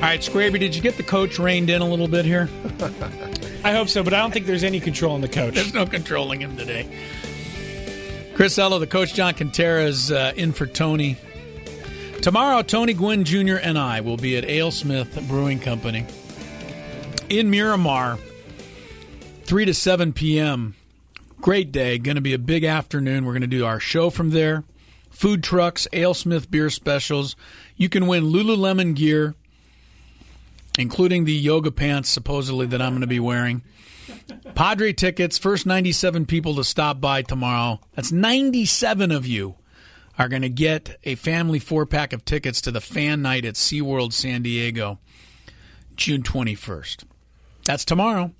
All right, Squabby, did you get the coach reined in a little bit here? I hope so, but I don't think there's any control on the coach. There's no controlling him today. Chris Ello, the coach, John Cantera is in for Tony. Tomorrow, Tony Gwynn Jr. and I will be at Ale Smith Brewing Company in Miramar, 3 to 7 p.m. Great day. Going to be a big afternoon. We're going to do our show from there. Food trucks, Ale Smith beer specials. You can win Lululemon gear, including the yoga pants, supposedly, that I'm going to be wearing. Padre tickets, first 97 people to stop by tomorrow. That's 97 of you are going to get a family four-pack of tickets to the fan night at SeaWorld San Diego, June 21st. That's tomorrow.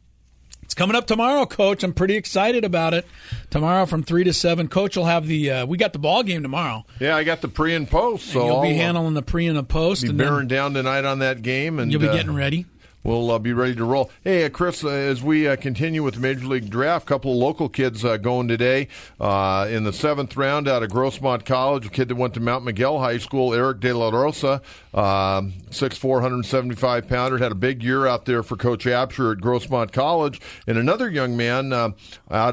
It's coming up tomorrow, Coach. I'm pretty excited about it. Tomorrow from 3 to 7. Coach will have the we got the ball game tomorrow. Yeah, I got the pre and post. So you'll be handling the pre and the post. Be bearing down tonight on that game. And you'll be getting ready. We'll be ready to roll. Hey, Chris, as we continue with the Major League Draft, a couple of local kids going today in the seventh round out of Grossmont College, a kid that went to Mount Miguel High School, Eric De La Rosa, 6'4", 175-pounder, had a big year out there for Coach Apsher at Grossmont College. And another young man out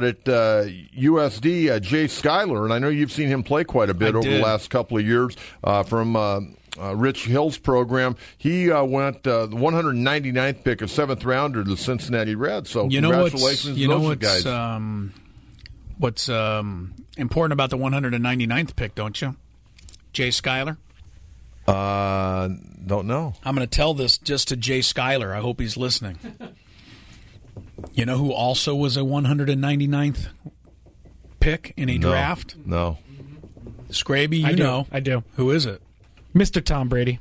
at USD, Jay Schuyler, and I know you've seen him play quite a bit over the last couple of years from Rich Hill's program. He went the 199th pick, a seventh rounder to the Cincinnati Reds. So congratulations to those guys. What's important about the 199th pick, don't you? Jay Schuyler? Don't know. I'm going to tell this just to Jay Schuyler. I hope he's listening. You know who also was a 199th pick in a draft? No. Scraby, you know. I do. Who is it? Mr. Tom Brady.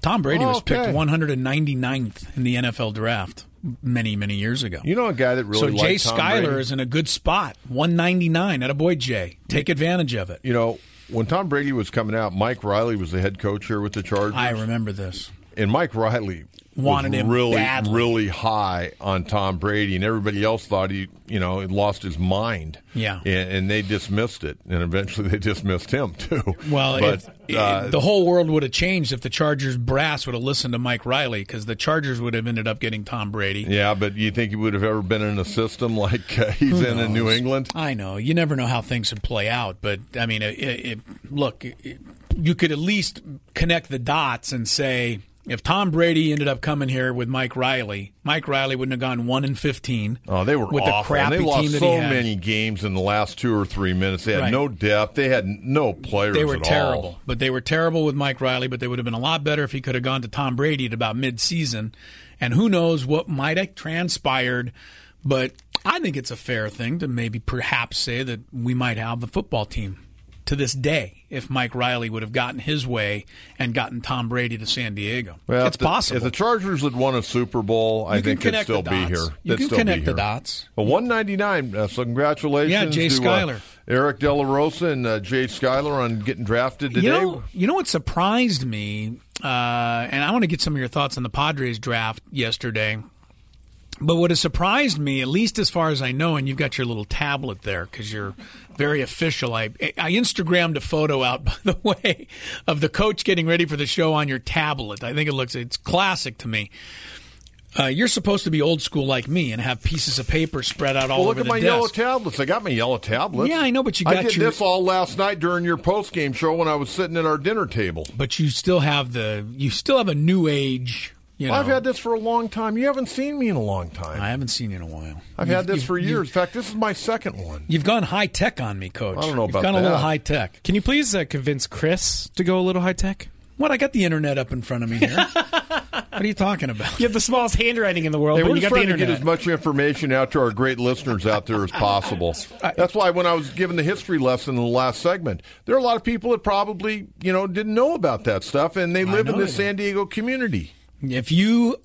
Tom Brady was picked 199th in the NFL draft many, many years ago. You know a guy that really liked Tom Brady? So Jay Schuyler is in a good spot, 199. Attaboy, Jay. Take advantage of it. You know, when Tom Brady was coming out, Mike Riley was the head coach here with the Chargers. I remember this. And Mike Riley wanted him really badly, really high on Tom Brady, and everybody else thought he lost his mind. Yeah, and they dismissed it, and eventually they dismissed him too. Well, the whole world would have changed if the Chargers brass would have listened to Mike Riley, because the Chargers would have ended up getting Tom Brady. Yeah, but you think he would have ever been in a system like he's in New England? I know you never know how things would play out, but I mean, you could at least connect the dots and say, if Tom Brady ended up coming here with Mike Riley wouldn't have gone 1-15. Oh, they were with awful. The crappy team that he had. They lost so many games in the last 2 or 3 minutes. They had no depth. They had no players. They were terrible. But they were terrible with Mike Riley. But they would have been a lot better if he could have gone to Tom Brady at about mid-season. And who knows what might have transpired. But I think it's a fair thing to maybe perhaps say that we might have the football team to this day, if Mike Riley would have gotten his way and gotten Tom Brady to San Diego. Well, it's possible. If the Chargers had won a Super Bowl, I think they'd still be here. You can connect the dots. Well, 199, so congratulations Jay Schuyler. Eric De La Rosa and Jay Schuyler on getting drafted today. You know what surprised me, and I want to get some of your thoughts on the Padres draft yesterday, but what has surprised me, at least as far as I know, and you've got your little tablet there because you're very official. I Instagrammed a photo out, by the way, of the coach getting ready for the show on your tablet. I think it's classic to me. You're supposed to be old school like me and have pieces of paper spread out all over the desk. Look at my yellow tablets. I got my yellow tablets. Yeah, I know, but I did this all last night during your post-game show when I was sitting at our dinner table. But you still have a new age. I've had this for a long time. You haven't seen me in a long time. I haven't seen you in a while. I've had this for years. In fact, this is my second one. You've gone high-tech on me, Coach. I don't know about that. You've gone a little high-tech. Can you please convince Chris to go a little high-tech? What? I got the internet up in front of me here. What are you talking about? You have the smallest handwriting in the world, but you got the internet. We're trying to get as much information out to our great listeners out there as possible. That's why when I was given the history lesson in the last segment, there are a lot of people that probably didn't know about that stuff, and they live in the San Diego community. If you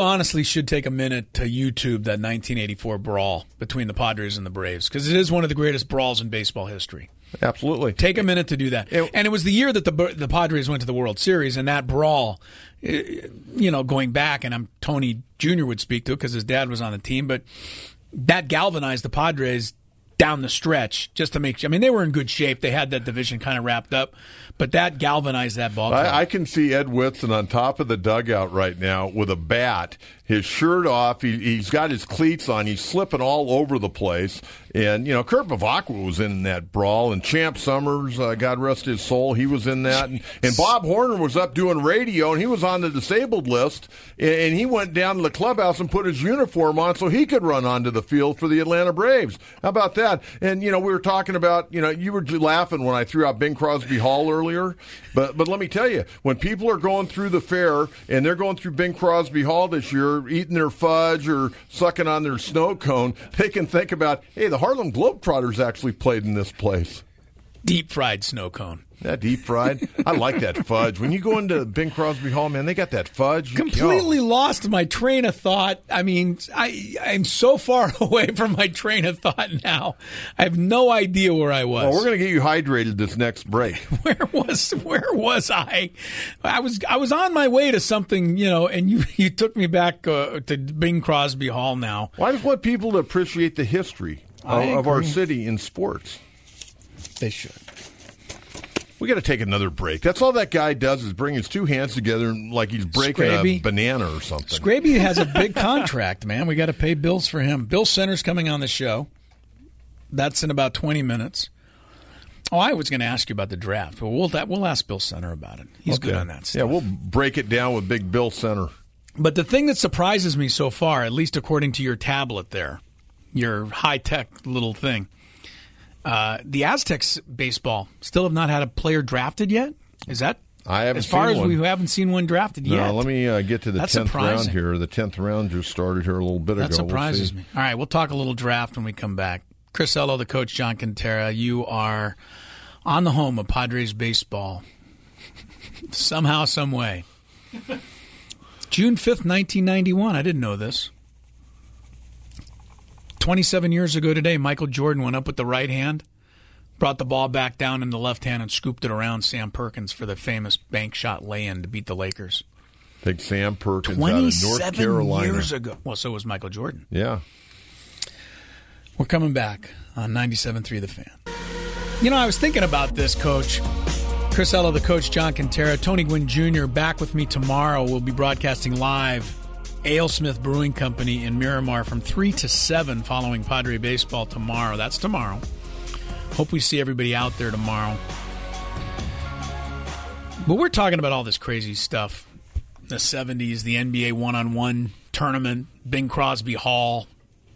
honestly should take a minute to YouTube that 1984 brawl between the Padres and the Braves, because it is one of the greatest brawls in baseball history. Absolutely. Take a minute to do that. And it was the year that the Padres went to the World Series, and that brawl, going back, and I'm Tony Jr. would speak to it because his dad was on the team, but that galvanized the Padres down the stretch just to make sure. I mean, they were in good shape. They had that division kind of wrapped up. but that galvanized that ball. I can see Ed Whitson on top of the dugout right now with a bat, his shirt off, he's got his cleats on, he's slipping all over the place. And, you know, Kurt Bevacqua was in that brawl, and Champ Summers, God rest his soul, he was in that. And Bob Horner was up doing radio, and he was on the disabled list, and he went down to the clubhouse and put his uniform on so he could run onto the field for the Atlanta Braves. How about that? And, you know, we were talking about, you know, you were laughing when I threw out Bing Crosby Hall earlier, but let me tell you, when people are going through the fair, and they're going through Bing Crosby Hall this year, eating their fudge or sucking on their snow cone, they can think about, hey, the Harlem Globetrotters actually played in this place. Deep-fried snow cone. Yeah, deep-fried. I like that fudge. When you go into Bing Crosby Hall, man, they got that fudge. Completely lost my train of thought. I mean, I'm so far away from my train of thought now. I have no idea where I was. Well, we're going to get you hydrated this next break. Where was I? I was on my way to something, you know, and you took me back to Bing Crosby Hall now. Well, I just want people to appreciate the history of our city in sports. They should. We got to take another break. That's all that guy does is bring his two hands together like he's breaking Scraby. A banana or something. Scraby has a big contract, man. We got to pay bills for him. Bill Center's coming on the show. That's in about 20 minutes. Oh, I was going to ask you about the draft, but we'll ask Bill Center about it. He's okay. Good on that stuff. Yeah, we'll break it down with big Bill Center. But the thing that surprises me so far, at least according to your tablet there, your high-tech little thing, the Aztecs baseball still have not had a player drafted yet? Is that as far as we haven't seen one drafted yet? Let me get to the 10th round here. The 10th round just started here a little bit ago. That surprises me. All right, we'll talk a little draft when we come back. Chris Ello, the coach, John Quintana, you are on the home of Padres baseball somehow, some way. June 5th, 1991. I didn't know this. 27 years ago today, Michael Jordan went up with the right hand, brought the ball back down in the left hand, and scooped it around Sam Perkins for the famous bank shot lay-in to beat the Lakers. Big Sam Perkins out of North Carolina. 27 years ago. Well, so was Michael Jordan. Yeah. We're coming back on 97.3 The Fan. You know, I was thinking about this, Coach. Chris Ello, the coach, John Quintana, Tony Gwynn Jr. back with me tomorrow. We'll be broadcasting live AleSmith Brewing Company in Miramar from 3 to 7 following Padre baseball tomorrow. That's tomorrow. Hope we see everybody out there tomorrow. But we're talking about all this crazy stuff. The 70s, the NBA one-on-one tournament, Bing Crosby Hall.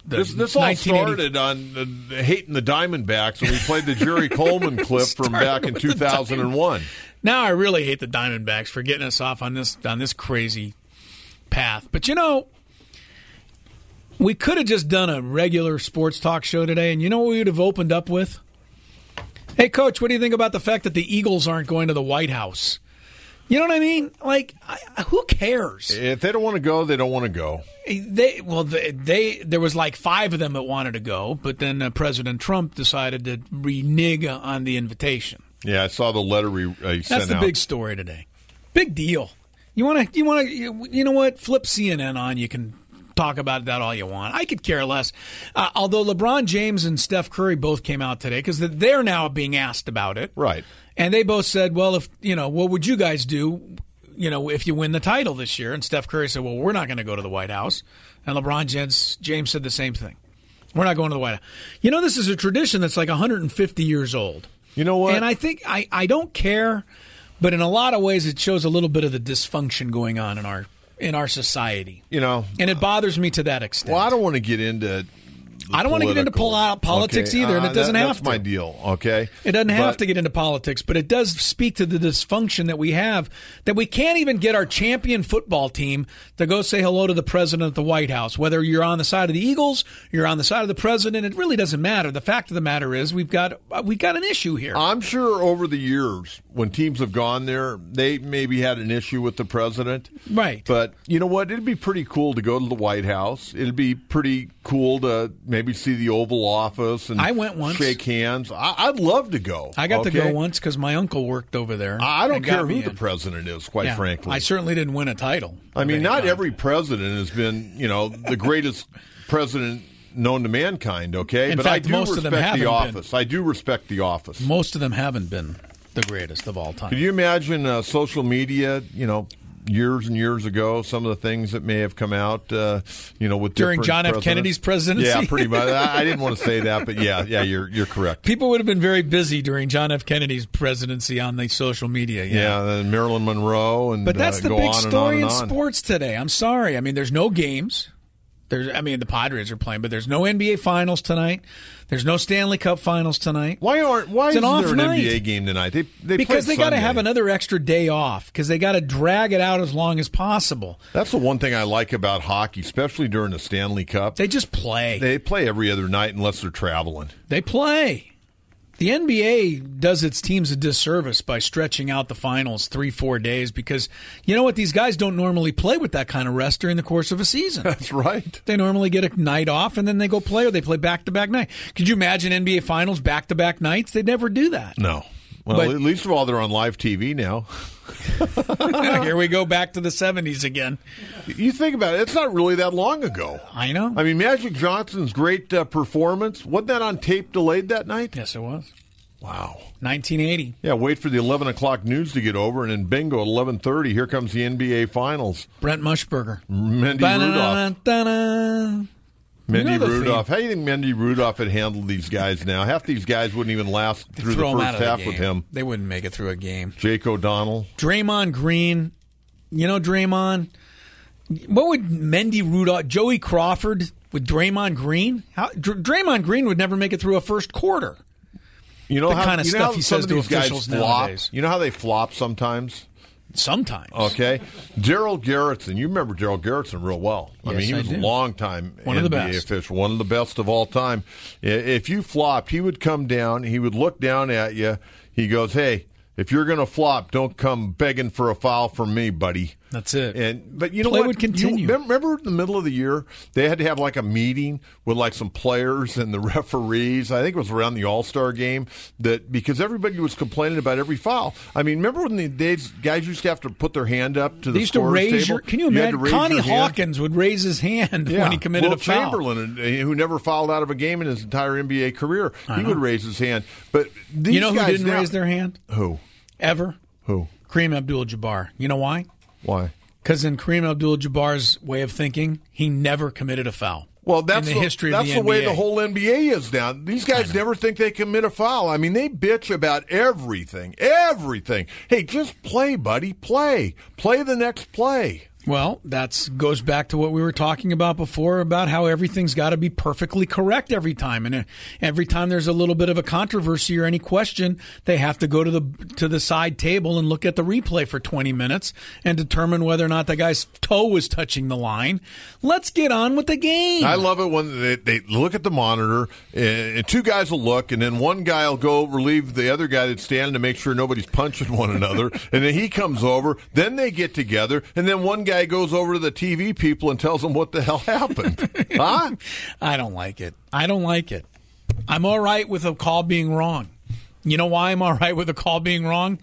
This all started on hating the Diamondbacks when we played the Jerry Coleman clip from back in 2001. Now I really hate the Diamondbacks for getting us off on this crazy path. But, you know, we could have just done a regular sports talk show today, and you know what we would have opened up with? Hey, Coach, what do you think about the fact that the Eagles aren't going to the White House? You know what I mean? Like, who cares? If they don't want to go, they don't want to go. There was like five of them that wanted to go, but then President Trump decided to renege on the invitation. Yeah, I saw the letter he sent out. That's the big story today. Big deal. You want to? You know what? Flip CNN on. You can talk about that all you want. I could care less. Although LeBron James and Steph Curry both came out today because they're now being asked about it, right? And they both said, "Well, if you know, what would you guys do? You know, if you win the title this year?" And Steph Curry said, "Well, we're not going to go to the White House." And LeBron James said the same thing. We're not going to the White House. You know, this is a tradition that's like 150 years old. You know what? And I think I don't care. But in a lot of ways, it shows a little bit of the dysfunction going on in our society. You know, and it bothers me to that extent. Well, I don't want to get into politics either, and it doesn't have to. That's my deal, okay? It doesn't have to get into politics, but it does speak to the dysfunction that we have, that we can't even get our champion football team to go say hello to the president at the White House. Whether you're on the side of the Eagles, you're on the side of the president, it really doesn't matter. The fact of the matter is we've got an issue here. I'm sure over the years, when teams have gone there, they maybe had an issue with the president. Right. But you know what? It'd be pretty cool to go to the White House. It'd be pretty cool to maybe see the Oval Office and shake hands. I'd love to go. I got to go once because my uncle worked over there. I don't care who the president is, quite frankly. I certainly didn't win a title. I mean, not every president has been, you know, the greatest president known to mankind, okay? But I do respect the office. I do respect the office. Most of them haven't been. the greatest of all time. Could you imagine social media, you know, years and years ago, some of the things that may have come out, you know, with during John F. Kennedy's presidency? Yeah, pretty much. I didn't want to say that, but yeah, you're correct. People would have been very busy during John F. Kennedy's presidency on the social media. Yeah, and Marilyn Monroe, and but that's the big story in sports today. I'm sorry, I mean, there's no games. The Padres are playing, but there's no NBA Finals tonight. There's no Stanley Cup Finals tonight. Why isn't there an NBA game tonight? Because they got to have another extra day off, because they got to drag it out as long as possible. That's the one thing I like about hockey, especially during the Stanley Cup. They just play. They play every other night unless they're traveling. They play. The NBA does its teams a disservice by stretching out the finals 3-4 days, because you know what? These guys don't normally play with that kind of rest during the course of a season. That's right. They normally get a night off and then they go play, or they play back-to-back night. Could you imagine NBA Finals back-to-back nights? They'd never do that. No. Well, but, at least of all, they're on live TV now. Here we go back to the 70s again. You think about it. It's not really that long ago. I know. I mean, Magic Johnson's great performance. Wasn't that on tape delayed that night? Yes, it was. Wow. 1980. Yeah, wait for the 11 o'clock news to get over, and then bingo, at 11:30, here comes the NBA Finals. Brent Musburger. Mendy Rudolph. Da-da-da-da. Mendy Rudolph. How do you think Mendy Rudolph had handled these guys now? Half these guys wouldn't even last through the first half with him. They wouldn't make it through a game. Jake O'Donnell. Draymond Green. You know Draymond? What would Mendy Rudolph, Joey Crawford with Draymond Green? Draymond Green would never make it through a first quarter. You know the kind of stuff he says to officials nowadays. You know how they flop sometimes? Sometimes. Okay. Daryl Gerritsen. You remember Daryl Gerritsen real well. Yes, I mean, he was a long-time NBA official. One of the best of all time. If you flopped, he would come down. He would look down at you. He goes, hey, if you're going to flop, don't come begging for a foul from me, buddy. That's it. But you know what? Play would continue. Remember in the middle of the year, they had to have like a meeting with like some players and the referees. I think it was around the All-Star game, that because everybody was complaining about every foul. I mean, remember when the days guys used to have to put their hand up to the scorer's table? Can you imagine? Connie Hawkins would raise his hand when he committed a foul. Chamberlain, who never fouled out of a game in his entire NBA career, he would raise his hand. But these you know guys who didn't raise their hand? Who? Ever? Who? Kareem Abdul-Jabbar. You know why? Why? Because in Kareem Abdul-Jabbar's way of thinking, he never committed a foul. Well, that's in the history of the NBA. That's the way the whole NBA is now. These guys never think they commit a foul. I mean, they bitch about everything, everything. Hey, just play, buddy, play. Play the next play. Well, that goes back to what we were talking about before, about how everything's got to be perfectly correct every time. And every time there's a little bit of a controversy or any question, they have to go to the side table and look at the replay for 20 minutes and determine whether or not the guy's toe was touching the line. Let's get on with the game. I love it when they look at the monitor, and two guys will look, and then one guy will go relieve the other guy that's standing to make sure nobody's punching one another. And then he comes over. Then they get together, and then one guy goes over to the TV people and tells them what the hell happened. Huh? I don't like it. I'm all right with a call being wrong. You know why I'm all right with a call being wrong?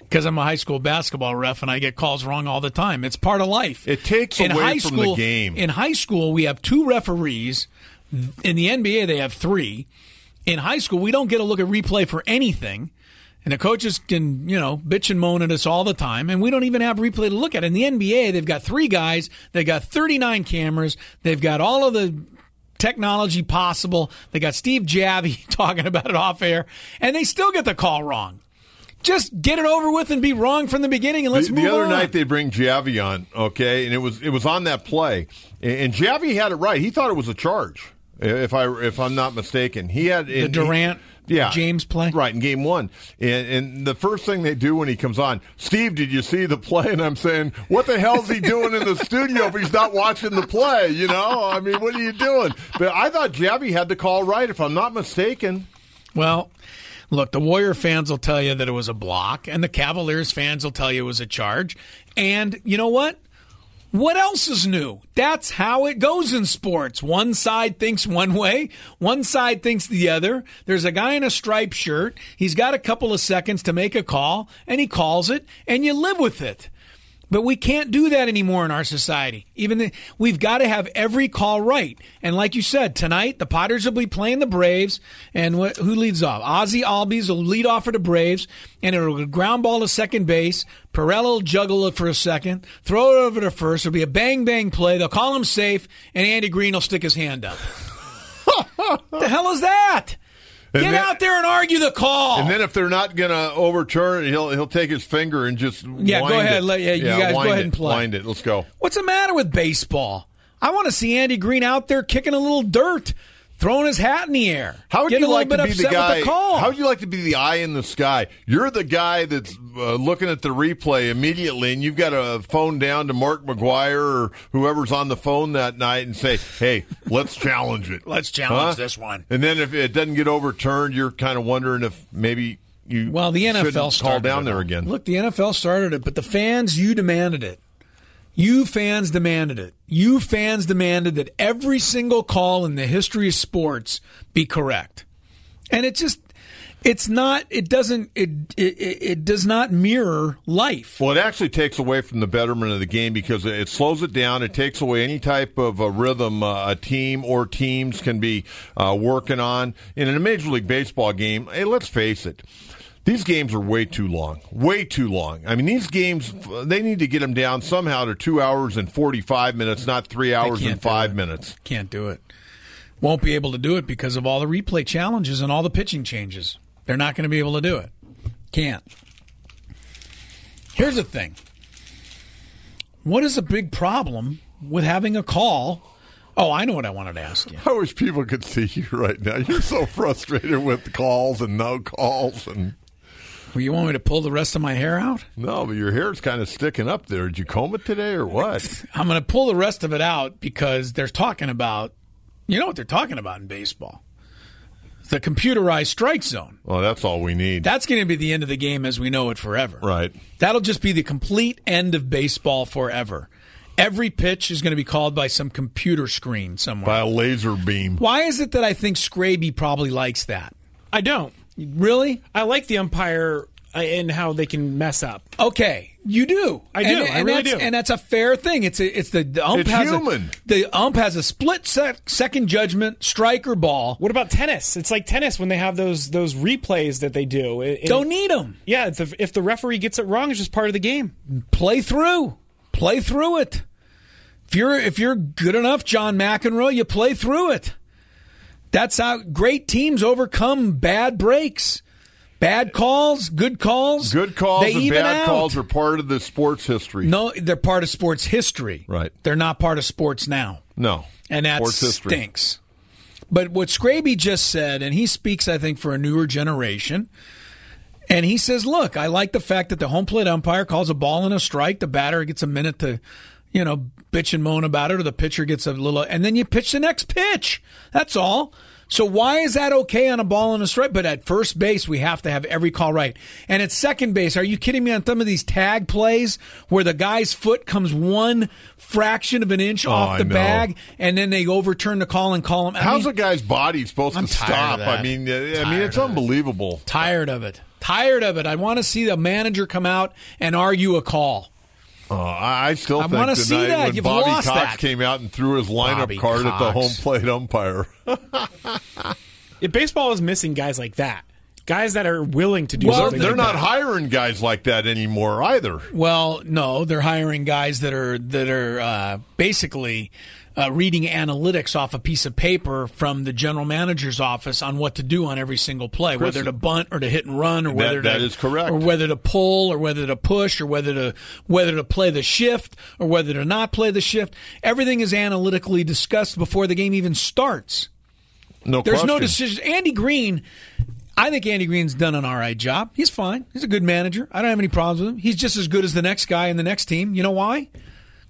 Because I'm a high school basketball ref and I get calls wrong all the time. It's part of life. It takes away from the game. In high school, we have 2 referees. In the NBA, they have 3. In high school, we don't get a look at replay for anything. And the coaches can, bitch and moan at us all the time, and we don't even have replay to look at. In the NBA, they've got 3 guys, they've got 39 cameras, they've got all of the technology possible, they got Steve Javy talking about it off air, and they still get the call wrong. Just get it over with and be wrong from the beginning, and let's move on. The other night they bring Javy on, okay, and it was on that play, and Javy had it right. He thought it was a charge, if I'm not mistaken. He had the Durant. James play? Right, in game 1. And the first thing they do when he comes on, Steve, did you see the play? And I'm saying, what the hell's he doing in the studio if he's not watching the play, I mean, what are you doing? But I thought Javy had the call right, if I'm not mistaken. Well, look, the Warrior fans will tell you that it was a block, and the Cavaliers fans will tell you it was a charge. And you know what? What else is new? That's how it goes in sports. One side thinks one way. One side thinks the other. There's a guy in a striped shirt. He's got a couple of seconds to make a call, and he calls it, and you live with it. But we can't do that anymore in our society. We've got to have every call right. And like you said, tonight, the Potters will be playing the Braves. And who leads off? Ozzie Albies will lead off for the Braves. And it'll be a ground ball to second base. Perella will juggle it for a second. Throw it over to first. It'll be a bang-bang play. They'll call him safe. And Andy Green will stick his hand up. What the hell is that? Get out there and argue the call. And then if they're not going to overturn it, he'll take his finger and just wind it. Go ahead. You guys go ahead and play. Wind it. Let's go. What's the matter with baseball? I want to see Andy Green out there kicking a little dirt, throwing his hat in the air. How would you like to be the guy? How would you like to be the eye in the sky? You're the guy that's looking at the replay immediately, and you've got to phone down to Mark McGwire or whoever's on the phone that night and say, "Hey, let's challenge it. Let's challenge this one." And then if it doesn't get overturned, you're kind of wondering if maybe you the NFL call down there again. Look, the NFL started it, but the fans, you demanded it. You fans demanded it. You fans demanded that every single call in the history of sports be correct. And it does not mirror life. Well, it actually takes away from the betterment of the game because it slows it down. It takes away any type of a rhythm a team or teams can be working on. In a Major League Baseball game, hey, let's face it. These games are way too long, way too long. I mean, these games, they need to get them down somehow to 2 hours and 45 minutes, not 3 hours and 5 minutes. Can't do it. Won't be able to do it because of all the replay challenges and all the pitching changes. They're not going to be able to do it. Can't. Here's the thing. What is the big problem with having a call? Oh, I know what I wanted to ask you. I wish people could see you right now. You're so frustrated with calls and no calls and... Well, you want me to pull the rest of my hair out? No, but your hair's kind of sticking up there. Did you comb it today or what? I'm going to pull the rest of it out because they're talking about, you know what they're talking about in baseball? The computerized strike zone. Well, that's all we need. That's going to be the end of the game as we know it forever. Right. That'll just be the complete end of baseball forever. Every pitch is going to be called by some computer screen somewhere. By a laser beam. Why is it that I think Scraby probably likes that? I don't. Really? I like the umpire and how they can mess up. Okay, you do. I do. I really do. And that's a fair thing. The ump has a split second judgment, strike or ball. What about tennis? It's like tennis when they have those replays that they do. Don't need them. Yeah, if the referee gets it wrong, it's just part of the game. Play through it. If you're good enough, John McEnroe, you play through it. That's how great teams overcome bad breaks. Bad calls, good calls. Good calls and bad calls are part of the sports history. No, they're part of sports history. Right. They're not part of sports now. No. And that stinks. But what Scraby just said, and he speaks, I think, for a newer generation, and he says, look, I like the fact that the home plate umpire calls a ball and a strike. The batter gets a minute to... bitch and moan about it, or the pitcher gets a little, and then you pitch the next pitch. That's all. So why is that okay on a ball and a strike? But at first base, we have to have every call right. And at second base, are you kidding me on some of these tag plays where the guy's foot comes one fraction of an inch off the bag, and then they overturn the call and call him? How's a guy's body supposed to stop? I mean, it's unbelievable. Tired of it. I want to see the manager come out and argue a call. I still think the night that. When You've Bobby Cox came out and threw his lineup card at the home plate umpire. If baseball is missing guys like that, guys that are willing to do something. They're not hiring guys like that anymore either. Well, no, they're hiring guys that are basically reading analytics off a piece of paper from the general manager's office on what to do on every single play, whether to bunt or to hit and run, or or whether to pull, or whether to push, or whether to play the shift, or whether to not play the shift. Everything is analytically discussed before the game even starts. There's no decision. Andy Green, I think Andy Green's done an all right job. He's fine. He's a good manager. I don't have any problems with him. He's just as good as the next guy in the next team. You know why?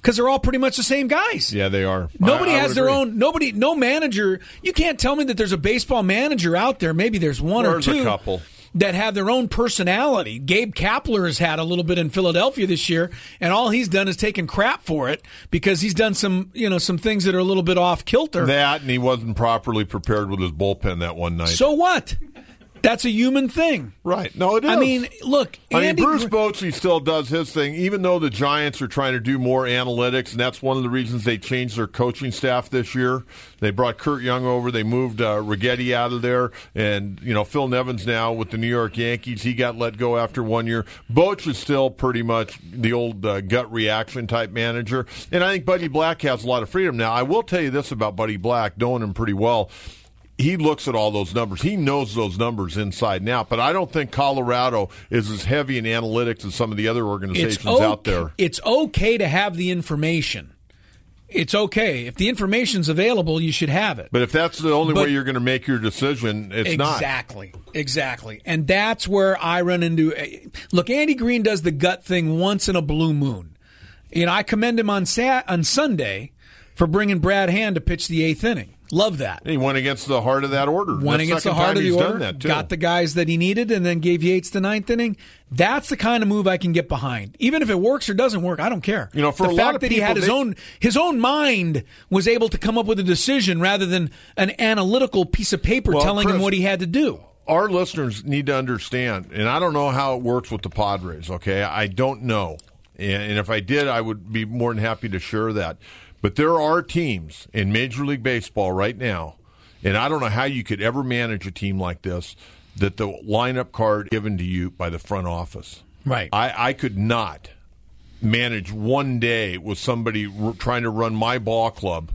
Because they're all pretty much the same guys. Yeah, they are. Nobody has their own. Nobody, no manager. You can't tell me that there's a baseball manager out there. Maybe there's one or two. There's a couple that have their own personality. Gabe Kapler has had a little bit in Philadelphia this year, and all he's done is taken crap for it because he's done some things that are a little bit off kilter. That, and he wasn't properly prepared with his bullpen that one night. So what? That's a human thing. Right. No, it is. I mean, look. Bruce Bochy still does his thing, even though the Giants are trying to do more analytics, and that's one of the reasons they changed their coaching staff this year. They brought Kurt Young over. They moved Rigetti out of there. And, you know, Phil Nevins now with the New York Yankees, he got let go after 1 year. Boch is still pretty much the old gut reaction type manager. And I think Buddy Black has a lot of freedom now. I will tell you this about Buddy Black, knowing him pretty well. He looks at all those numbers. He knows those numbers inside and out. But I don't think Colorado is as heavy in analytics as some of the other organizations out there. It's okay to have the information. It's okay. If the information's available, you should have it. But if that's the only way you're going to make your decision, it's not. Exactly. And that's where I run into – look, Andy Green does the gut thing once in a blue moon. You know, I commend him on Sunday for bringing Brad Hand to pitch the eighth inning. Love that. And he went against the heart of that order. Went against the heart of the order, got the guys that he needed, and then gave Yates the ninth inning. That's the kind of move I can get behind. Even if it works or doesn't work, I don't care. You know, for a lot of people, the fact that he had his own mind was able to come up with a decision rather than an analytical piece of paper telling him what he had to do. Our listeners need to understand, and I don't know how it works with the Padres, okay? I don't know. And if I did, I would be more than happy to share that. But there are teams in Major League Baseball right now, and I don't know how you could ever manage a team like this, that the lineup card given to you by the front office. Right. I could not manage one day with somebody trying to run my ball club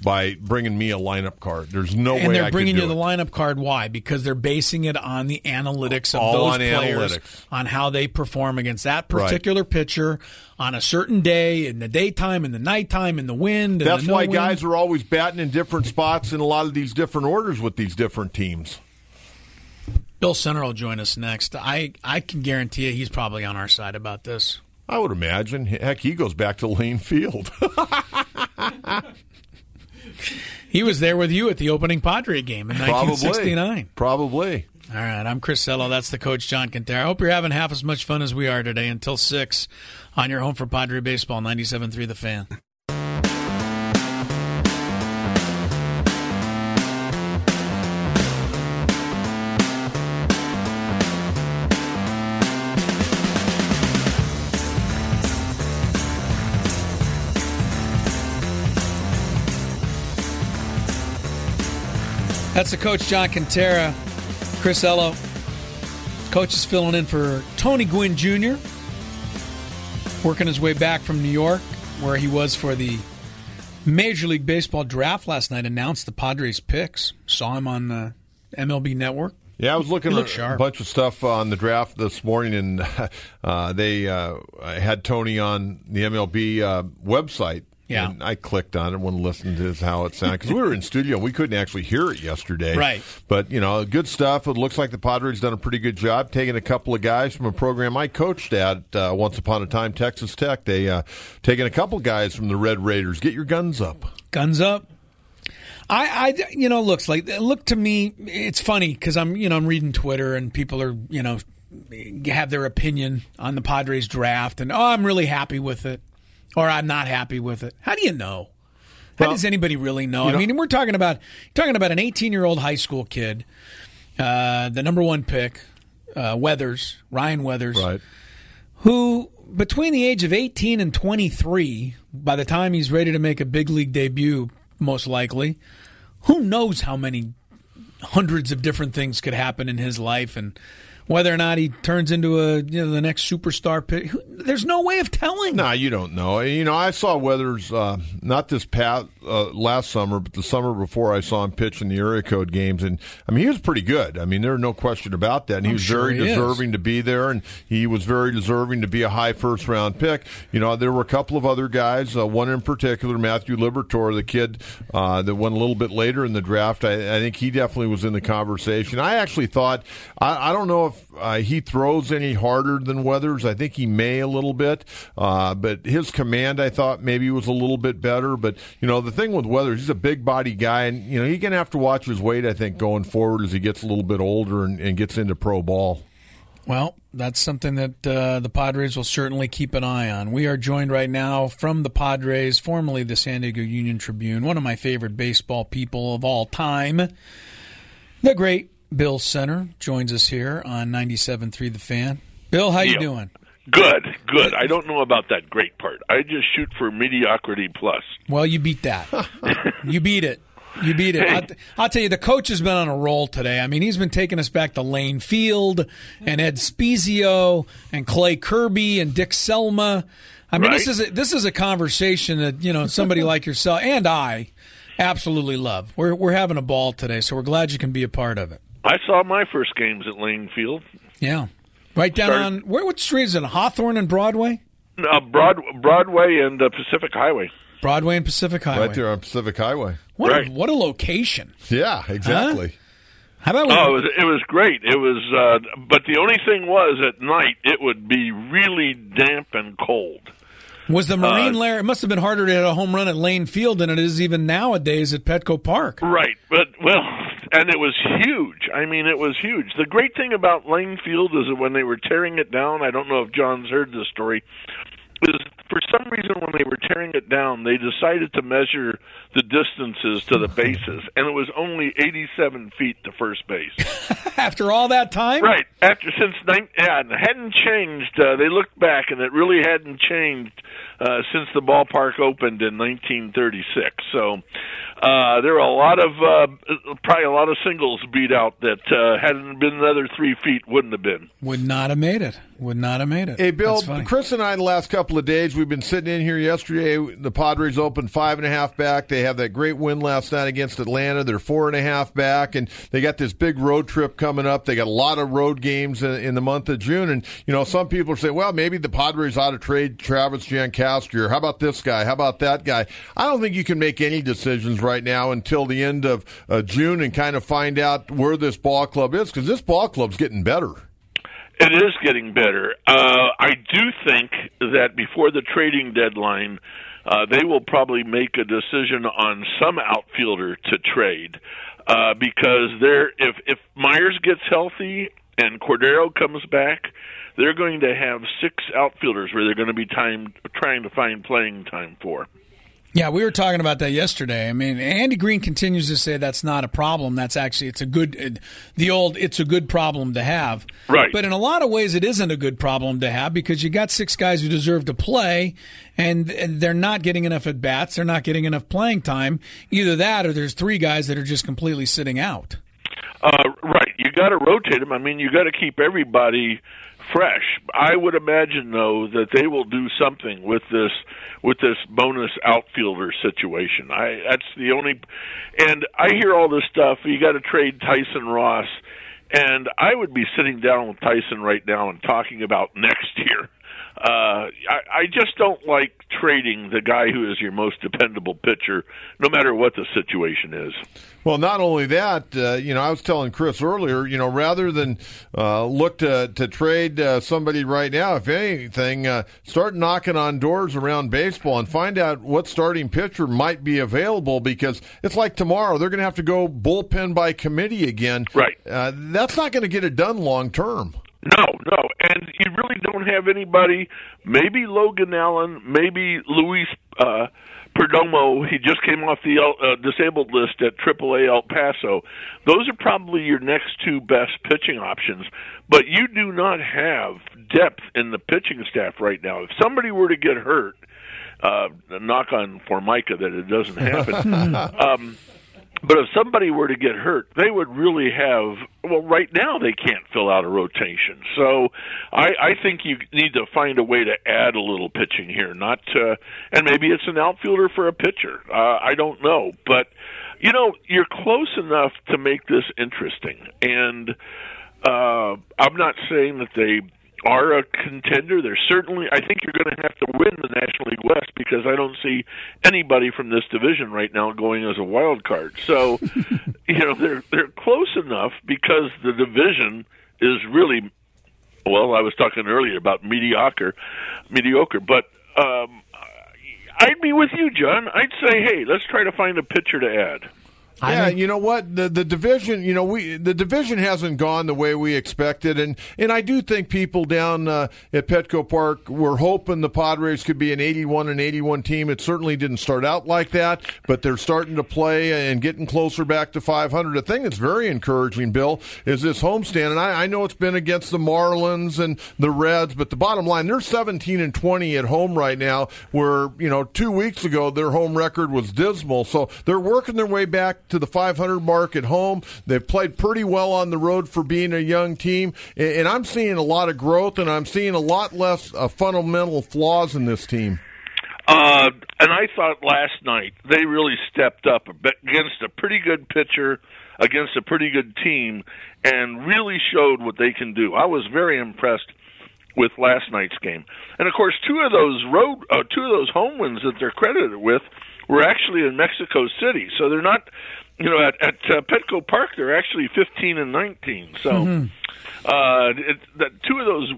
by bringing me a lineup card. There's no way I could do it. And they're bringing you the lineup card. Why? Because they're basing it on the analytics of those players, on how they perform against that particular pitcher on a certain day, in the daytime, in the nighttime, in the wind. That's why guys are always batting in different spots in a lot of these different orders with these different teams. Bill Center will join us next. I can guarantee you he's probably on our side about this. I would imagine. Heck, he goes back to Lane Field. He was there with you at the opening Padre game in 1969. Probably. All right, I'm Chris Cello. That's the coach, John Quintero. I hope you're having half as much fun as we are today until 6 on your home for Padre Baseball, 97.3 The Fan. That's the coach, John Quintero. Chris Ello. Coach is filling in for Tony Gwynn Jr., working his way back from New York, where he was for the Major League Baseball draft last night, announced the Padres picks. Saw him on the MLB Network. Yeah, I was looking at a bunch of stuff on the draft this morning, and they had Tony on the MLB website. Yeah. And I clicked on it, wanted to listen to how it sounded, because we were in studio and we couldn't actually hear it yesterday. Right. But, you know, good stuff. It looks like the Padres done a pretty good job taking a couple of guys from a program I coached at once upon a time, Texas Tech. They taking a couple guys from the Red Raiders. Get your guns up. Guns up. I you know, look to me, it's funny because I'm reading Twitter and people are, you know, have their opinion on the Padres draft and, oh, I'm really happy with it. Or I'm not happy with it. How do you know? How does anybody really know? I mean, we're talking about an 18-year-old high school kid, the number one pick, Ryan Weathers, right, who between the age of 18 and 23, by the time he's ready to make a big league debut, most likely, who knows how many hundreds of different things could happen in his life and whether or not he turns into the next superstar pick, there's no way of telling. No, you don't know. You know, I saw Weathers not this past last summer, but the summer before, I saw him pitch in the area code games, and I mean he was pretty good. I mean there's no question about that. And he was very deserving to be there, and he was very deserving to be a high first round pick. You know, there were a couple of other guys. One in particular, Matthew Liberatore, the kid that went a little bit later in the draft. I think he definitely was in the conversation. I actually thought I don't know if he throws any harder than Weathers. I think he may a little bit, but his command, I thought, maybe was a little bit better. But, you know, the thing with Weathers, he's a big body guy, and, you know, he's going to have to watch his weight, I think, going forward as he gets a little bit older and gets into pro ball. Well, that's something that the Padres will certainly keep an eye on. We are joined right now from the Padres, formerly the San Diego Union Tribune, one of my favorite baseball people of all time, the great Bill Center joins us here on 97.3 The Fan. Bill, how you doing? Good. I don't know about that great part. I just shoot for mediocrity plus. Well, you beat that. You beat it. Hey. I'll tell you, the coach has been on a roll today. I mean, he's been taking us back to Lane Field and Ed Spezio and Clay Kirby and Dick Selma. I mean, this is a conversation that, you know, somebody like yourself and I absolutely love. We're having a ball today, so we're glad you can be a part of it. I saw my first games at Lane Field. Yeah. Right down on what street is it? Hawthorne and Broadway? No, Broadway and Pacific Highway. Broadway and Pacific Highway. Right there on Pacific Highway. What a location. Yeah, exactly. Huh? How about it was great. It was, but the only thing was at night it would be really damp and cold. Was the Marine Layer? It must have been harder to hit a home run at Lane Field than it is even nowadays at Petco Park. Right, and it was huge. I mean, it was huge. The great thing about Lane Field is that when they were tearing it down, I don't know if John's heard this story, is for some reason when they were tearing it down, they decided to measure the distances to the bases, and it was only 87 feet to first base. After all that time? Right. It hadn't changed. They looked back, and it really hadn't changed since the ballpark opened in 1936. So there were probably a lot of singles beat out that hadn't been another 3 feet, wouldn't have been. Would not have made it. Hey, Bill, Chris and I, in the last couple of days, we've been sitting in here yesterday. The Padres opened 5.5 back. They have that great win last night against Atlanta. They're 4.5 back, and they got this big road trip coming up. They got a lot of road games in the month of June, and you know, some people say, well, maybe the Padres ought to trade Travis Jankowski. How about this guy? How about that guy? I don't think you can make any decisions right now until the end of June and kind of find out where this ball club is, because this ball club's getting better. It is getting better. I do think that before the trading deadline, they will probably make a decision on some outfielder to trade because if Myers gets healthy and Cordero comes back, they're going to have 6 outfielders where they're going to be trying to find playing time for. Yeah, we were talking about that yesterday. I mean, Andy Green continues to say that's not a problem. That's actually, it's a good problem to have. Right. But in a lot of ways, it isn't a good problem to have because you got 6 guys who deserve to play, and they're not getting enough at-bats. They're not getting enough playing time. Either that or there's 3 guys that are just completely sitting out. Right. You got to rotate them. I mean, you got to keep everybody fresh. I would imagine, though, that they will do something with this bonus outfielder situation. That's the only, and I hear all this stuff. You got to trade Tyson Ross, and I would be sitting down with Tyson right now and talking about next year. I just don't like trading the guy who is your most dependable pitcher, no matter what the situation is. Well, not only that, I was telling Chris earlier, you know, rather than look to trade somebody right now, if anything, start knocking on doors around baseball and find out what starting pitcher might be available, because it's like tomorrow they're going to have to go bullpen by committee again. Right. That's not going to get it done long term. No, and you really don't have anybody. Maybe Logan Allen, maybe Luis Perdomo. He just came off the disabled list at AAA El Paso. Those are probably your next 2 best pitching options, but you do not have depth in the pitching staff right now. If somebody were to get hurt, knock on Formica that it doesn't happen, but if somebody were to get hurt, they would really have, well, right now they can't fill out a rotation. So I think you need to find a way to add a little pitching here, and maybe it's an outfielder for a pitcher. I don't know. But, you know, you're close enough to make this interesting. And I'm not saying that they are a contender. They're certainly, I think you're going to have to win the National League West, because I don't see anybody from this division right now going as a wild card. So, you know, they're close enough because the division is really, well, I was talking earlier about mediocre, but I'd be with you, John. I'd say, hey, let's try to find a pitcher to add. Yeah, you know what? The division, you know, the division hasn't gone the way we expected, and I do think people down at Petco Park were hoping the Padres could be an 81-81 team. It certainly didn't start out like that, but they're starting to play and getting closer back to 500. A thing that's very encouraging, Bill, is this homestand, and I know it's been against the Marlins and the Reds, but the bottom line, they're 17-20 at home right now, where, you know, 2 weeks ago their home record was dismal, so they're working their way back to the 500 mark at home. They've played pretty well on the road for being a young team, and I'm seeing a lot of growth, and I'm seeing a lot less fundamental flaws in this team. And I thought last night they really stepped up against a pretty good pitcher, against a pretty good team, and really showed what they can do. I was very impressed with last night's game. And, of course, two of those home wins that they're credited with were actually in Mexico City. So they're not, you know, at Petco Park, they're actually 15-19. So two of those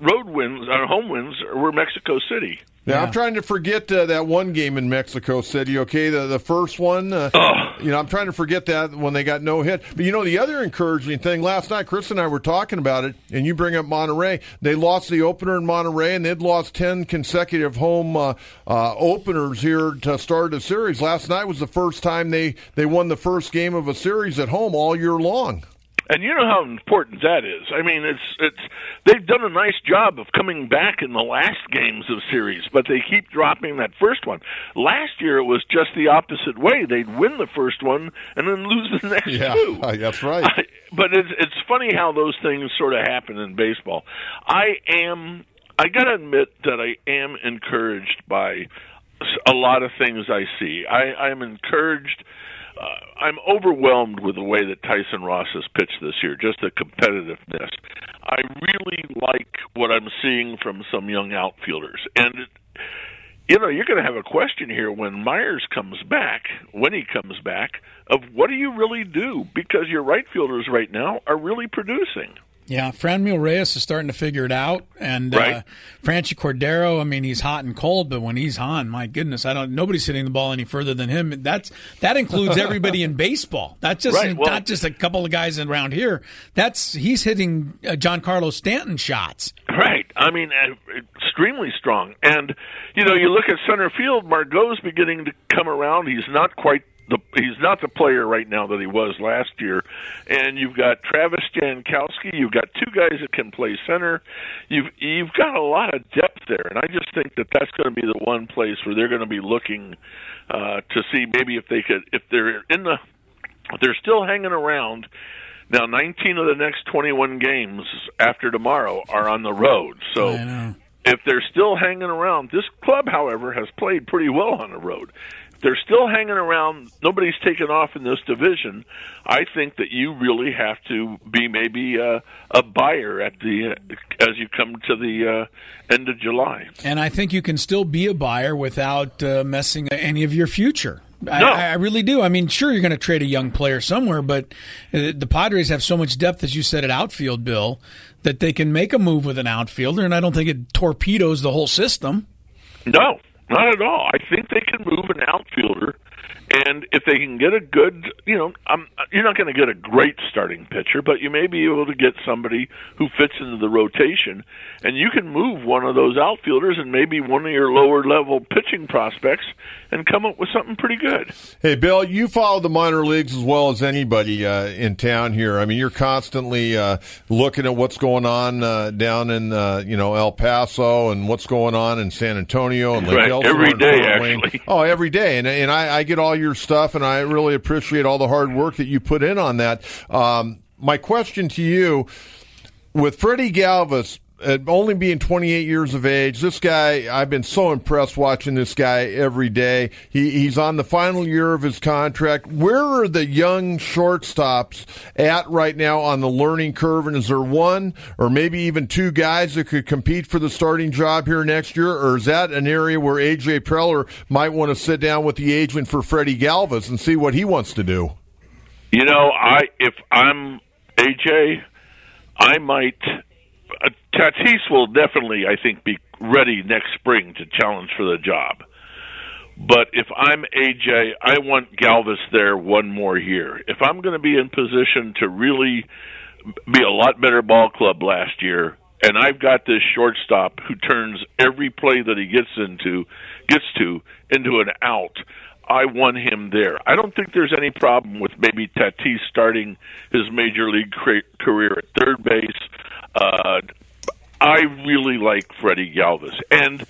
road wins, or home wins, were Mexico City. Now, I'm trying to forget that one game in Mexico City, okay? The first one, you know, I'm trying to forget that when they got no hit. But, you know, the other encouraging thing, last night Chris and I were talking about it, and you bring up Monterrey. They lost the opener in Monterrey, and they'd lost 10 consecutive home openers here to start a series. Last night was the first time they won the first game of a series at home all year long. And you know how important that is. I mean, it's they've done a nice job of coming back in the last games of series, but they keep dropping that first one. Last year, it was just the opposite way. They'd win the first one and then lose the next two. Yeah, that's right. But it's funny how those things sort of happen in baseball. I got to admit that I am encouraged by a lot of things I see. I'm encouraged. I'm overwhelmed with the way that Tyson Ross has pitched this year, just the competitiveness. I really like what I'm seeing from some young outfielders. And, you know, you're going to have a question here when Myers comes back, when he comes back, of what do you really do? Because your right fielders right now are really producing. Yeah, Franmil Reyes is starting to figure it out, and right. Franchi Cordero. I mean, he's hot and cold, but when he's on, my goodness, nobody's hitting the ball any further than him. That includes everybody in baseball. That's just not just a couple of guys around here. He's hitting Giancarlo Stanton shots. Right. I mean, extremely strong. And you know, you look at center field. Margot's beginning to come around. He's not quite. He's not the player right now that he was last year. And you've got Travis Jankowski. You've got two guys that can play center. You've got a lot of depth there. And I just think that that's going to be the one place where they're going to be looking to see maybe if they're still hanging around. Now, 19 of the next 21 games after tomorrow are on the road. So. I know. If they're still hanging around, this club, however, has played pretty well on the road. If they're still hanging around, nobody's taken off in this division, I think that you really have to be maybe a buyer as you come to the end of July. And I think you can still be a buyer without messing any of your future. I really do. I mean, sure, you're going to trade a young player somewhere, but the Padres have so much depth, as you said, at outfield, Bill, that they can make a move with an outfielder, and I don't think it torpedoes the whole system. No, not at all. I think they can move an outfielder, and if they can get a good, you know, you're not going to get a great starting pitcher, but you may be able to get somebody who fits into the rotation, and you can move one of those outfielders and maybe one of your lower-level pitching prospects and come up with something pretty good. Hey, Bill, you follow the minor leagues as well as anybody in town here. I mean, you're constantly looking at what's going on down in, you know, El Paso and what's going on in San Antonio and Lake Elsinore. Every day, actually. Oh, every day, and I get all your stuff, and I really appreciate all the hard work that you put in on that. My question to you, with Freddie Galvis only being 28 years of age, this guy, I've been so impressed watching this guy every day. He's on the final year of his contract. Where are the young shortstops at right now on the learning curve, and is there one or maybe even two guys that could compete for the starting job here next year, or is that an area where A.J. Preller might want to sit down with the agent for Freddie Galvis and see what he wants to do? You know, if I'm A.J., I might... Tatis will definitely, I think, be ready next spring to challenge for the job. But if I'm AJ, I want Galvis there one more year. If I'm going to be in position to really be a lot better ball club last year, and I've got this shortstop who turns every play that he gets to into an out, I want him there. I don't think there's any problem with maybe Tatis starting his major league career at third base. I really like Freddie Galvis, and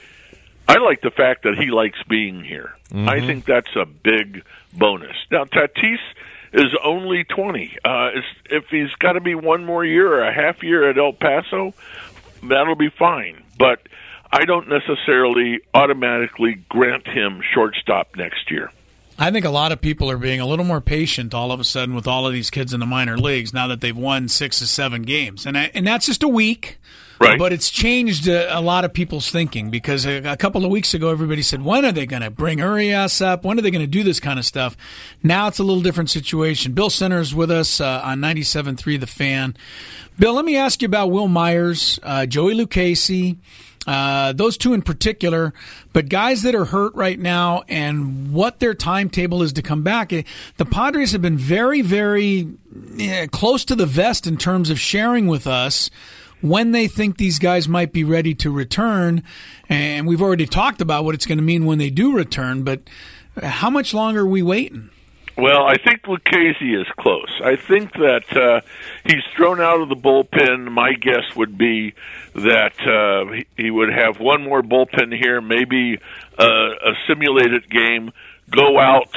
I like the fact that he likes being here. Mm-hmm. I think that's a big bonus. Now, Tatis is only 20. If he's got to be one more year or a half year at El Paso, that'll be fine. But I don't necessarily automatically grant him shortstop next year. I think a lot of people are being a little more patient all of a sudden with all of these kids in the minor leagues now that they've won 6 to 7 games. And that's just a week. Right. But it's changed a lot of people's thinking, because a couple of weeks ago everybody said, when are they going to bring Urias up? When are they going to do this kind of stuff? Now it's a little different situation. Bill Center's with us on 97.3 The Fan. Bill, let me ask you about Will Myers, Joey Lucchesi, those two in particular, but guys that are hurt right now and what their timetable is to come back. The Padres have been very, very close to the vest in terms of sharing with us when they think these guys might be ready to return. And we've already talked about what it's going to mean when they do return, but how much longer are we waiting? Well, I think Lucchesi is close. I think that he's thrown out of the bullpen. My guess would be that he would have one more bullpen here, maybe a simulated game, go out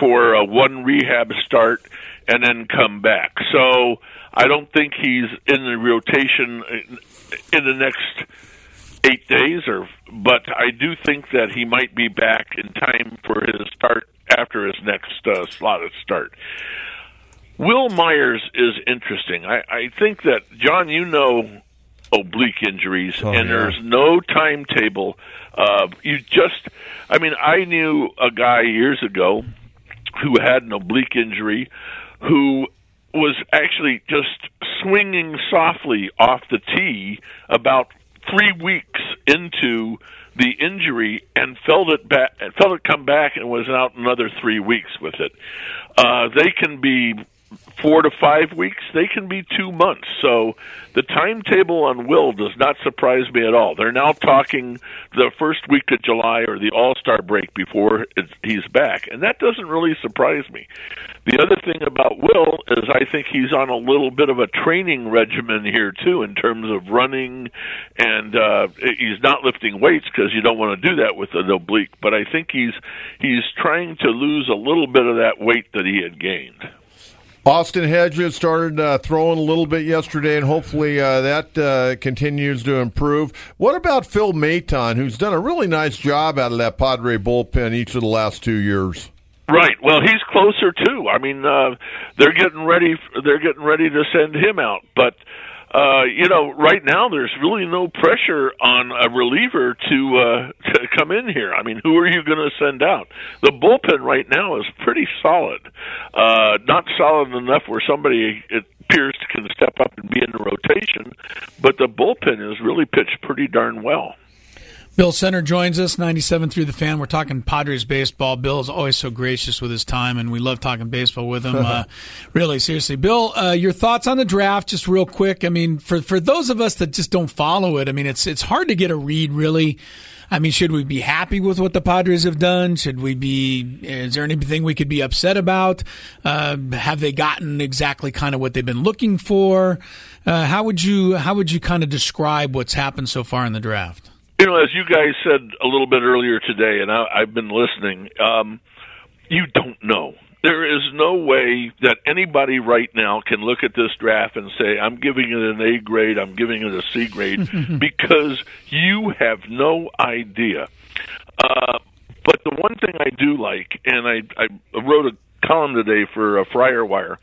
for a one rehab start, and then come back. So I don't think he's in the rotation in the next 8 days, but I do think that he might be back in time for his start after his next slotted start. Will Myers is interesting. I think that, John, you know oblique injuries, and there's no timetable. I knew a guy years ago who had an oblique injury who was actually just swinging softly off the tee about 3 weeks into the injury and felt it come back and was out another 3 weeks with it. They can be 4 to 5 weeks. They can be 2 months. So the timetable on Will does not surprise me at all. They're now talking the first week of July or the All-Star break before he's back, and that doesn't really surprise me. The other thing about Will is I think he's on a little bit of a training regimen here, too, in terms of running, and he's not lifting weights because you don't want to do that with an oblique, but I think he's trying to lose a little bit of that weight that he had gained. Austin Hedges started throwing a little bit yesterday, and hopefully that continues to improve. What about Phil Maton, who's done a really nice job out of that Padre bullpen each of the last 2 years? Right. Well, he's closer too. I mean, they're getting ready. They're getting ready to send him out, but right now there's really no pressure on a reliever to come in here. I mean, who are you going to send out? The bullpen right now is pretty solid. Not solid enough where somebody, it appears, can step up and be in the rotation, but the bullpen is really pitched pretty darn well. Bill Center joins us, 97.3 The Fan. We're talking Padres baseball. Bill is always so gracious with his time, and we love talking baseball with him. Really, seriously. Bill, your thoughts on the draft, just real quick. I mean, for those of us that just don't follow it, I mean, it's hard to get a read, really. I mean, should we be happy with what the Padres have done? Is there anything we could be upset about? Have they gotten exactly kind of what they've been looking for? How would you kind of describe what's happened so far in the draft? You know, as you guys said a little bit earlier today, and I've been listening, you don't know. There is no way that anybody right now can look at this draft and say, I'm giving it an A grade, I'm giving it a C grade, because you have no idea. But the one thing I do like, and I wrote a column today for Friar Wire,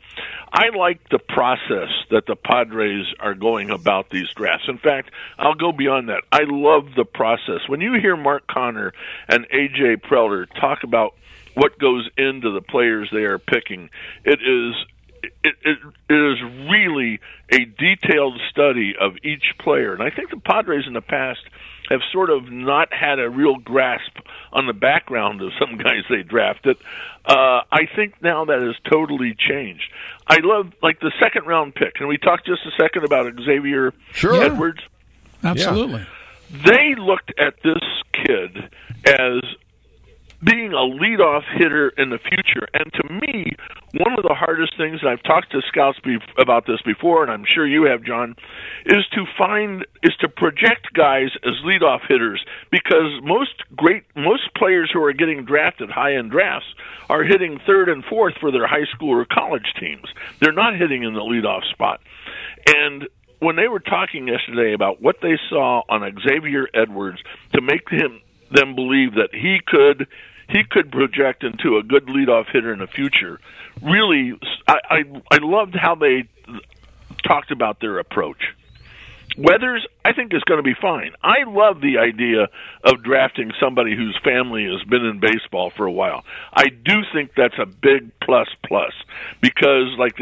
I like the process that the Padres are going about these drafts. In fact, I'll go beyond that. I love the process. When you hear Mark Connor and A.J. Preller talk about what goes into the players they are picking, it is really a detailed study of each player. And I think the Padres in the past have sort of not had a real grasp on the background of some guys they drafted. I think now that has totally changed. I love, like, the second-round pick. Can we talk just a second about Xavier Edwards? Absolutely. Yeah. They looked at this kid as being a leadoff hitter in the future. And to me, one of the hardest things, and I've talked to scouts about this before, and I'm sure you have, John, is to project guys as leadoff hitters, because most players who are getting drafted high-end drafts are hitting third and fourth for their high school or college teams. They're not hitting in the leadoff spot. And when they were talking yesterday about what they saw on Xavier Edwards to make them believe that he could project into a good leadoff hitter in the future. Really, I loved how they talked about their approach. Weathers, I think, is going to be fine. I love the idea of drafting somebody whose family has been in baseball for a while. I do think that's a big plus, because Mark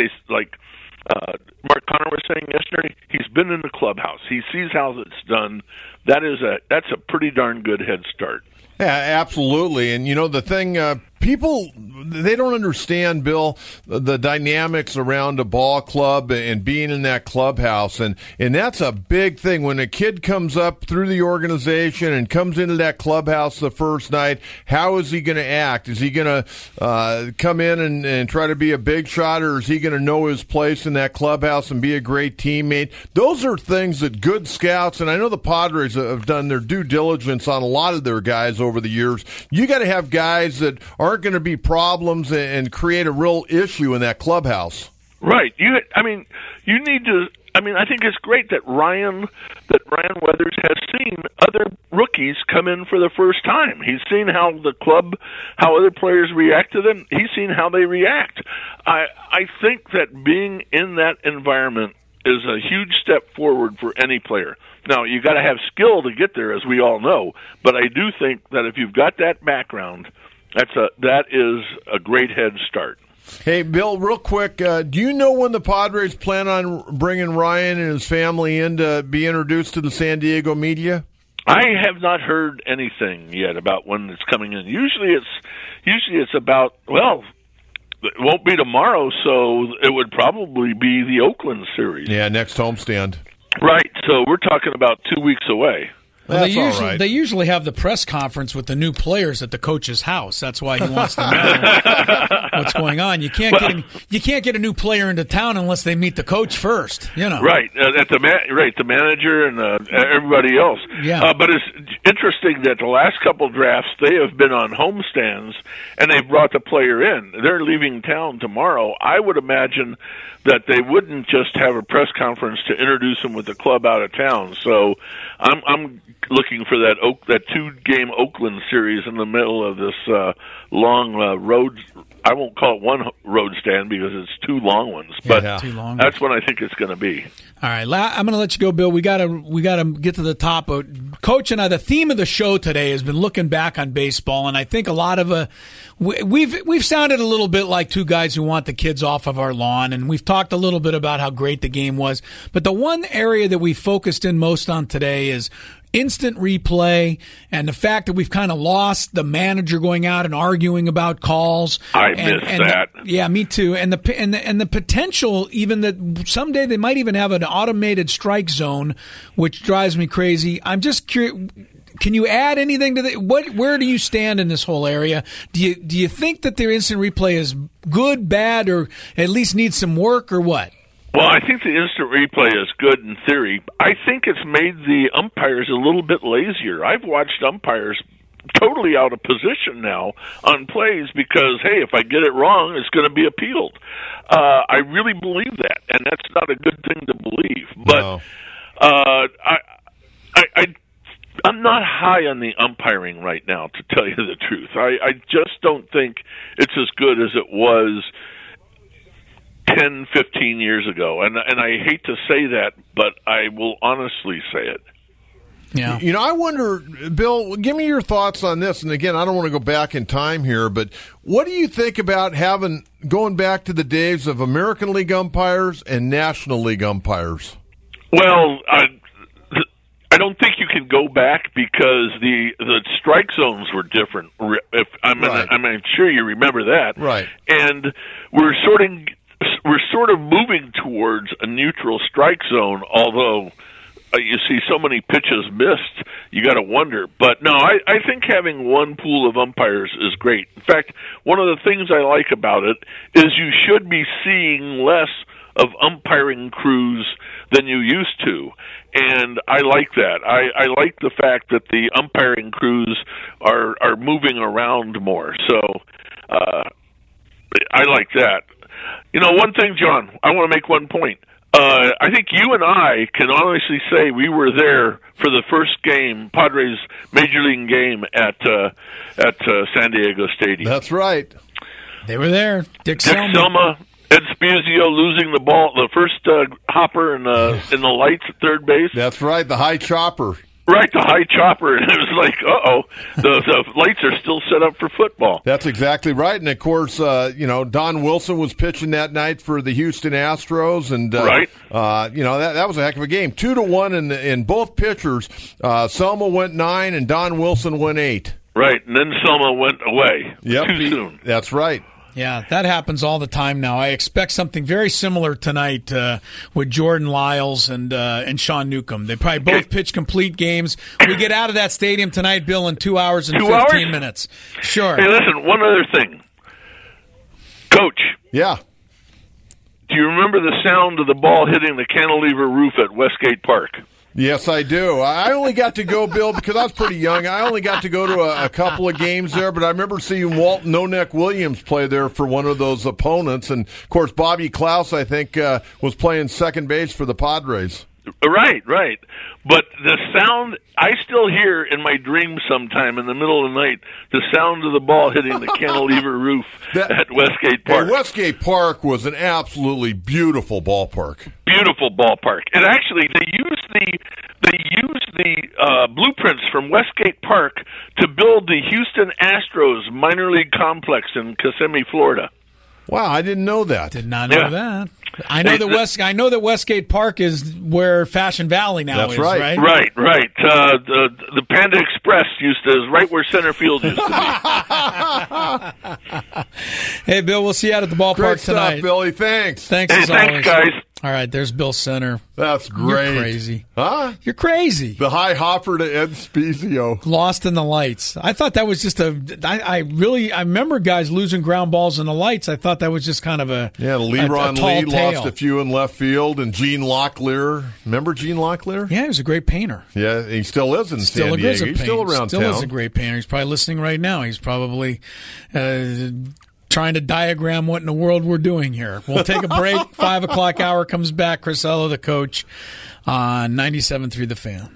Connor was saying yesterday, he's been in the clubhouse. He sees how it's done. That's a pretty darn good head start. Yeah, absolutely. And, you know, the thing, people, they don't understand, Bill, the dynamics around a ball club and being in that clubhouse. And that's a big thing. When a kid comes up through the organization and comes into that clubhouse the first night, how is he going to act? Is he going to come in and try to be a big shot, or is he going to know his place in that clubhouse and be a great teammate? Those are things that good scouts, and I know the Padres have done their due diligence on a lot of their guys over the years. You got to have guys that aren't going to be problems and create a real issue in that clubhouse. Right. I think it's great that Ryan Weathers has seen other rookies come in for the first time. He's seen how the club, how other players react to them. He's seen how they react. I think that being in that environment is a huge step forward for any player. Now, you got to have skill to get there, as we all know, but I do think that if you've got that background, that is a great head start. Hey, Bill, real quick, do you know when the Padres plan on bringing Ryan and his family in to be introduced to the San Diego media? I have not heard anything yet about when it's coming in. Usually it's about, well, it won't be tomorrow, so it would probably be the Oakland series. Yeah, next homestand. Right, so we're talking about 2 weeks away. Well, they usually have the press conference with the new players at the coach's house. That's why he wants to know what's going on. You can't get a new player into town unless they meet the coach first. You know, right? The manager and everybody else. Yeah. But it's interesting that the last couple drafts they have been on homestands and they've brought the player in. They're leaving town tomorrow. I would imagine that they wouldn't just have a press conference to introduce him with the club out of town. So I'm looking for that two-game Oakland series in the middle of this long road. I won't call it one road stand because it's two long ones, but that's when I think it's going to be. All right, I'm going to let you go, Bill. We got to get to the top. Coach and I, the theme of the show today has been looking back on baseball, and I think a lot of we've sounded a little bit like two guys who want the kids off of our lawn, and we've talked a little bit about how great the game was. But the one area that we focused in most on today is instant replay, and the fact that we've kind of lost the manager going out and arguing about calls. I miss that. Me too. And the potential even that someday they might even have an automated strike zone, which drives me crazy. I'm just curious. Can you add anything to that? Where do you stand in this whole area? Do you think that their instant replay is good, bad, or at least needs some work, or what? Well, I think the instant replay is good in theory. I think it's made the umpires a little bit lazier. I've watched umpires totally out of position now on plays because, hey, if I get it wrong, it's going to be appealed. I really believe that, and that's not a good thing to believe. But no. I'm not high on the umpiring right now, to tell you the truth. I just don't think it's as good as it was 10, 15 years ago, and I hate to say that, but I will honestly say it. Yeah. You know, I wonder, Bill, give me your thoughts on this, and again, I don't want to go back in time here, but what do you think about going back to the days of American League umpires and National League umpires? Well, I don't think you can go back because the strike zones were different. I'm sure you remember that. Right. And we're sort of moving towards a neutral strike zone, although you see so many pitches missed, you got to wonder. But no, I think having one pool of umpires is great. In fact, one of the things I like about it is you should be seeing less of umpiring crews than you used to. And I like that. I like the fact that the umpiring crews are moving around more. So I like that. You know, one thing, John, I want to make one point. I think you and I can honestly say we were there for the first game, Padres Major League game at San Diego Stadium. That's right. They were there. Dick Selma. Ed Spezio losing the ball, the first hopper in the lights at third base. That's right, the high chopper. Right, the high chopper, and it was like, uh-oh, the lights are still set up for football. That's exactly right, and of course, Don Wilson was pitching that night for the Houston Astros, and that was a heck of a game. 2-1 in both pitchers. Selma went 9, and Don Wilson went 8. Right, and then Selma went away too soon. That's right. Yeah, that happens all the time now. I expect something very similar tonight with Jordan Lyles and Sean Newcomb. They probably both pitch complete games. We get out of that stadium tonight, Bill, in 2 hours and 15 minutes. Sure. Hey, listen, one other thing. Coach. Yeah. Do you remember the sound of the ball hitting the cantilever roof at Westgate Park? Yes, I do. I only got to go, Bill, because I was pretty young. I only got to go to a couple of games there, but I remember seeing Walt No-Neck Williams play there for one of those opponents. And, of course, Bobby Klaus, I think, was playing second base for the Padres. Right. But the sound, I still hear in my dreams sometime in the middle of the night, the sound of the ball hitting the cantilever roof at Westgate Park. Hey, Westgate Park was an absolutely beautiful ballpark. And actually, they used the blueprints from Westgate Park to build the Houston Astros minor league complex in Kissimmee, Florida. Wow, I didn't know that. Did not know that. I know that Westgate Park is where Fashion Valley now is, right? Right. The Panda Express is right where center field used to be. Hey, Bill, we'll see you out at the ballpark tonight. Great stuff, Billy. Thanks, as always. Thanks, guys. All right, there's Bill Center. That's great. You're crazy. Huh? You're crazy. The high hopper to Ed Spezio. Lost in the lights. I thought that was just I remember guys losing ground balls in the lights. I thought that was just kind of a Leron Lee lost a few in left field, and Gene Locklear. Remember Gene Locklear? Yeah, he was a great painter. Yeah, he still lives in San Diego. He's still around town. Still is a great painter. He's probably listening right now. He's probably... trying to diagram what in the world we're doing here. We'll take a break. 5 o'clock hour comes back. Chris Ello, the coach, on 97.3 The Fan.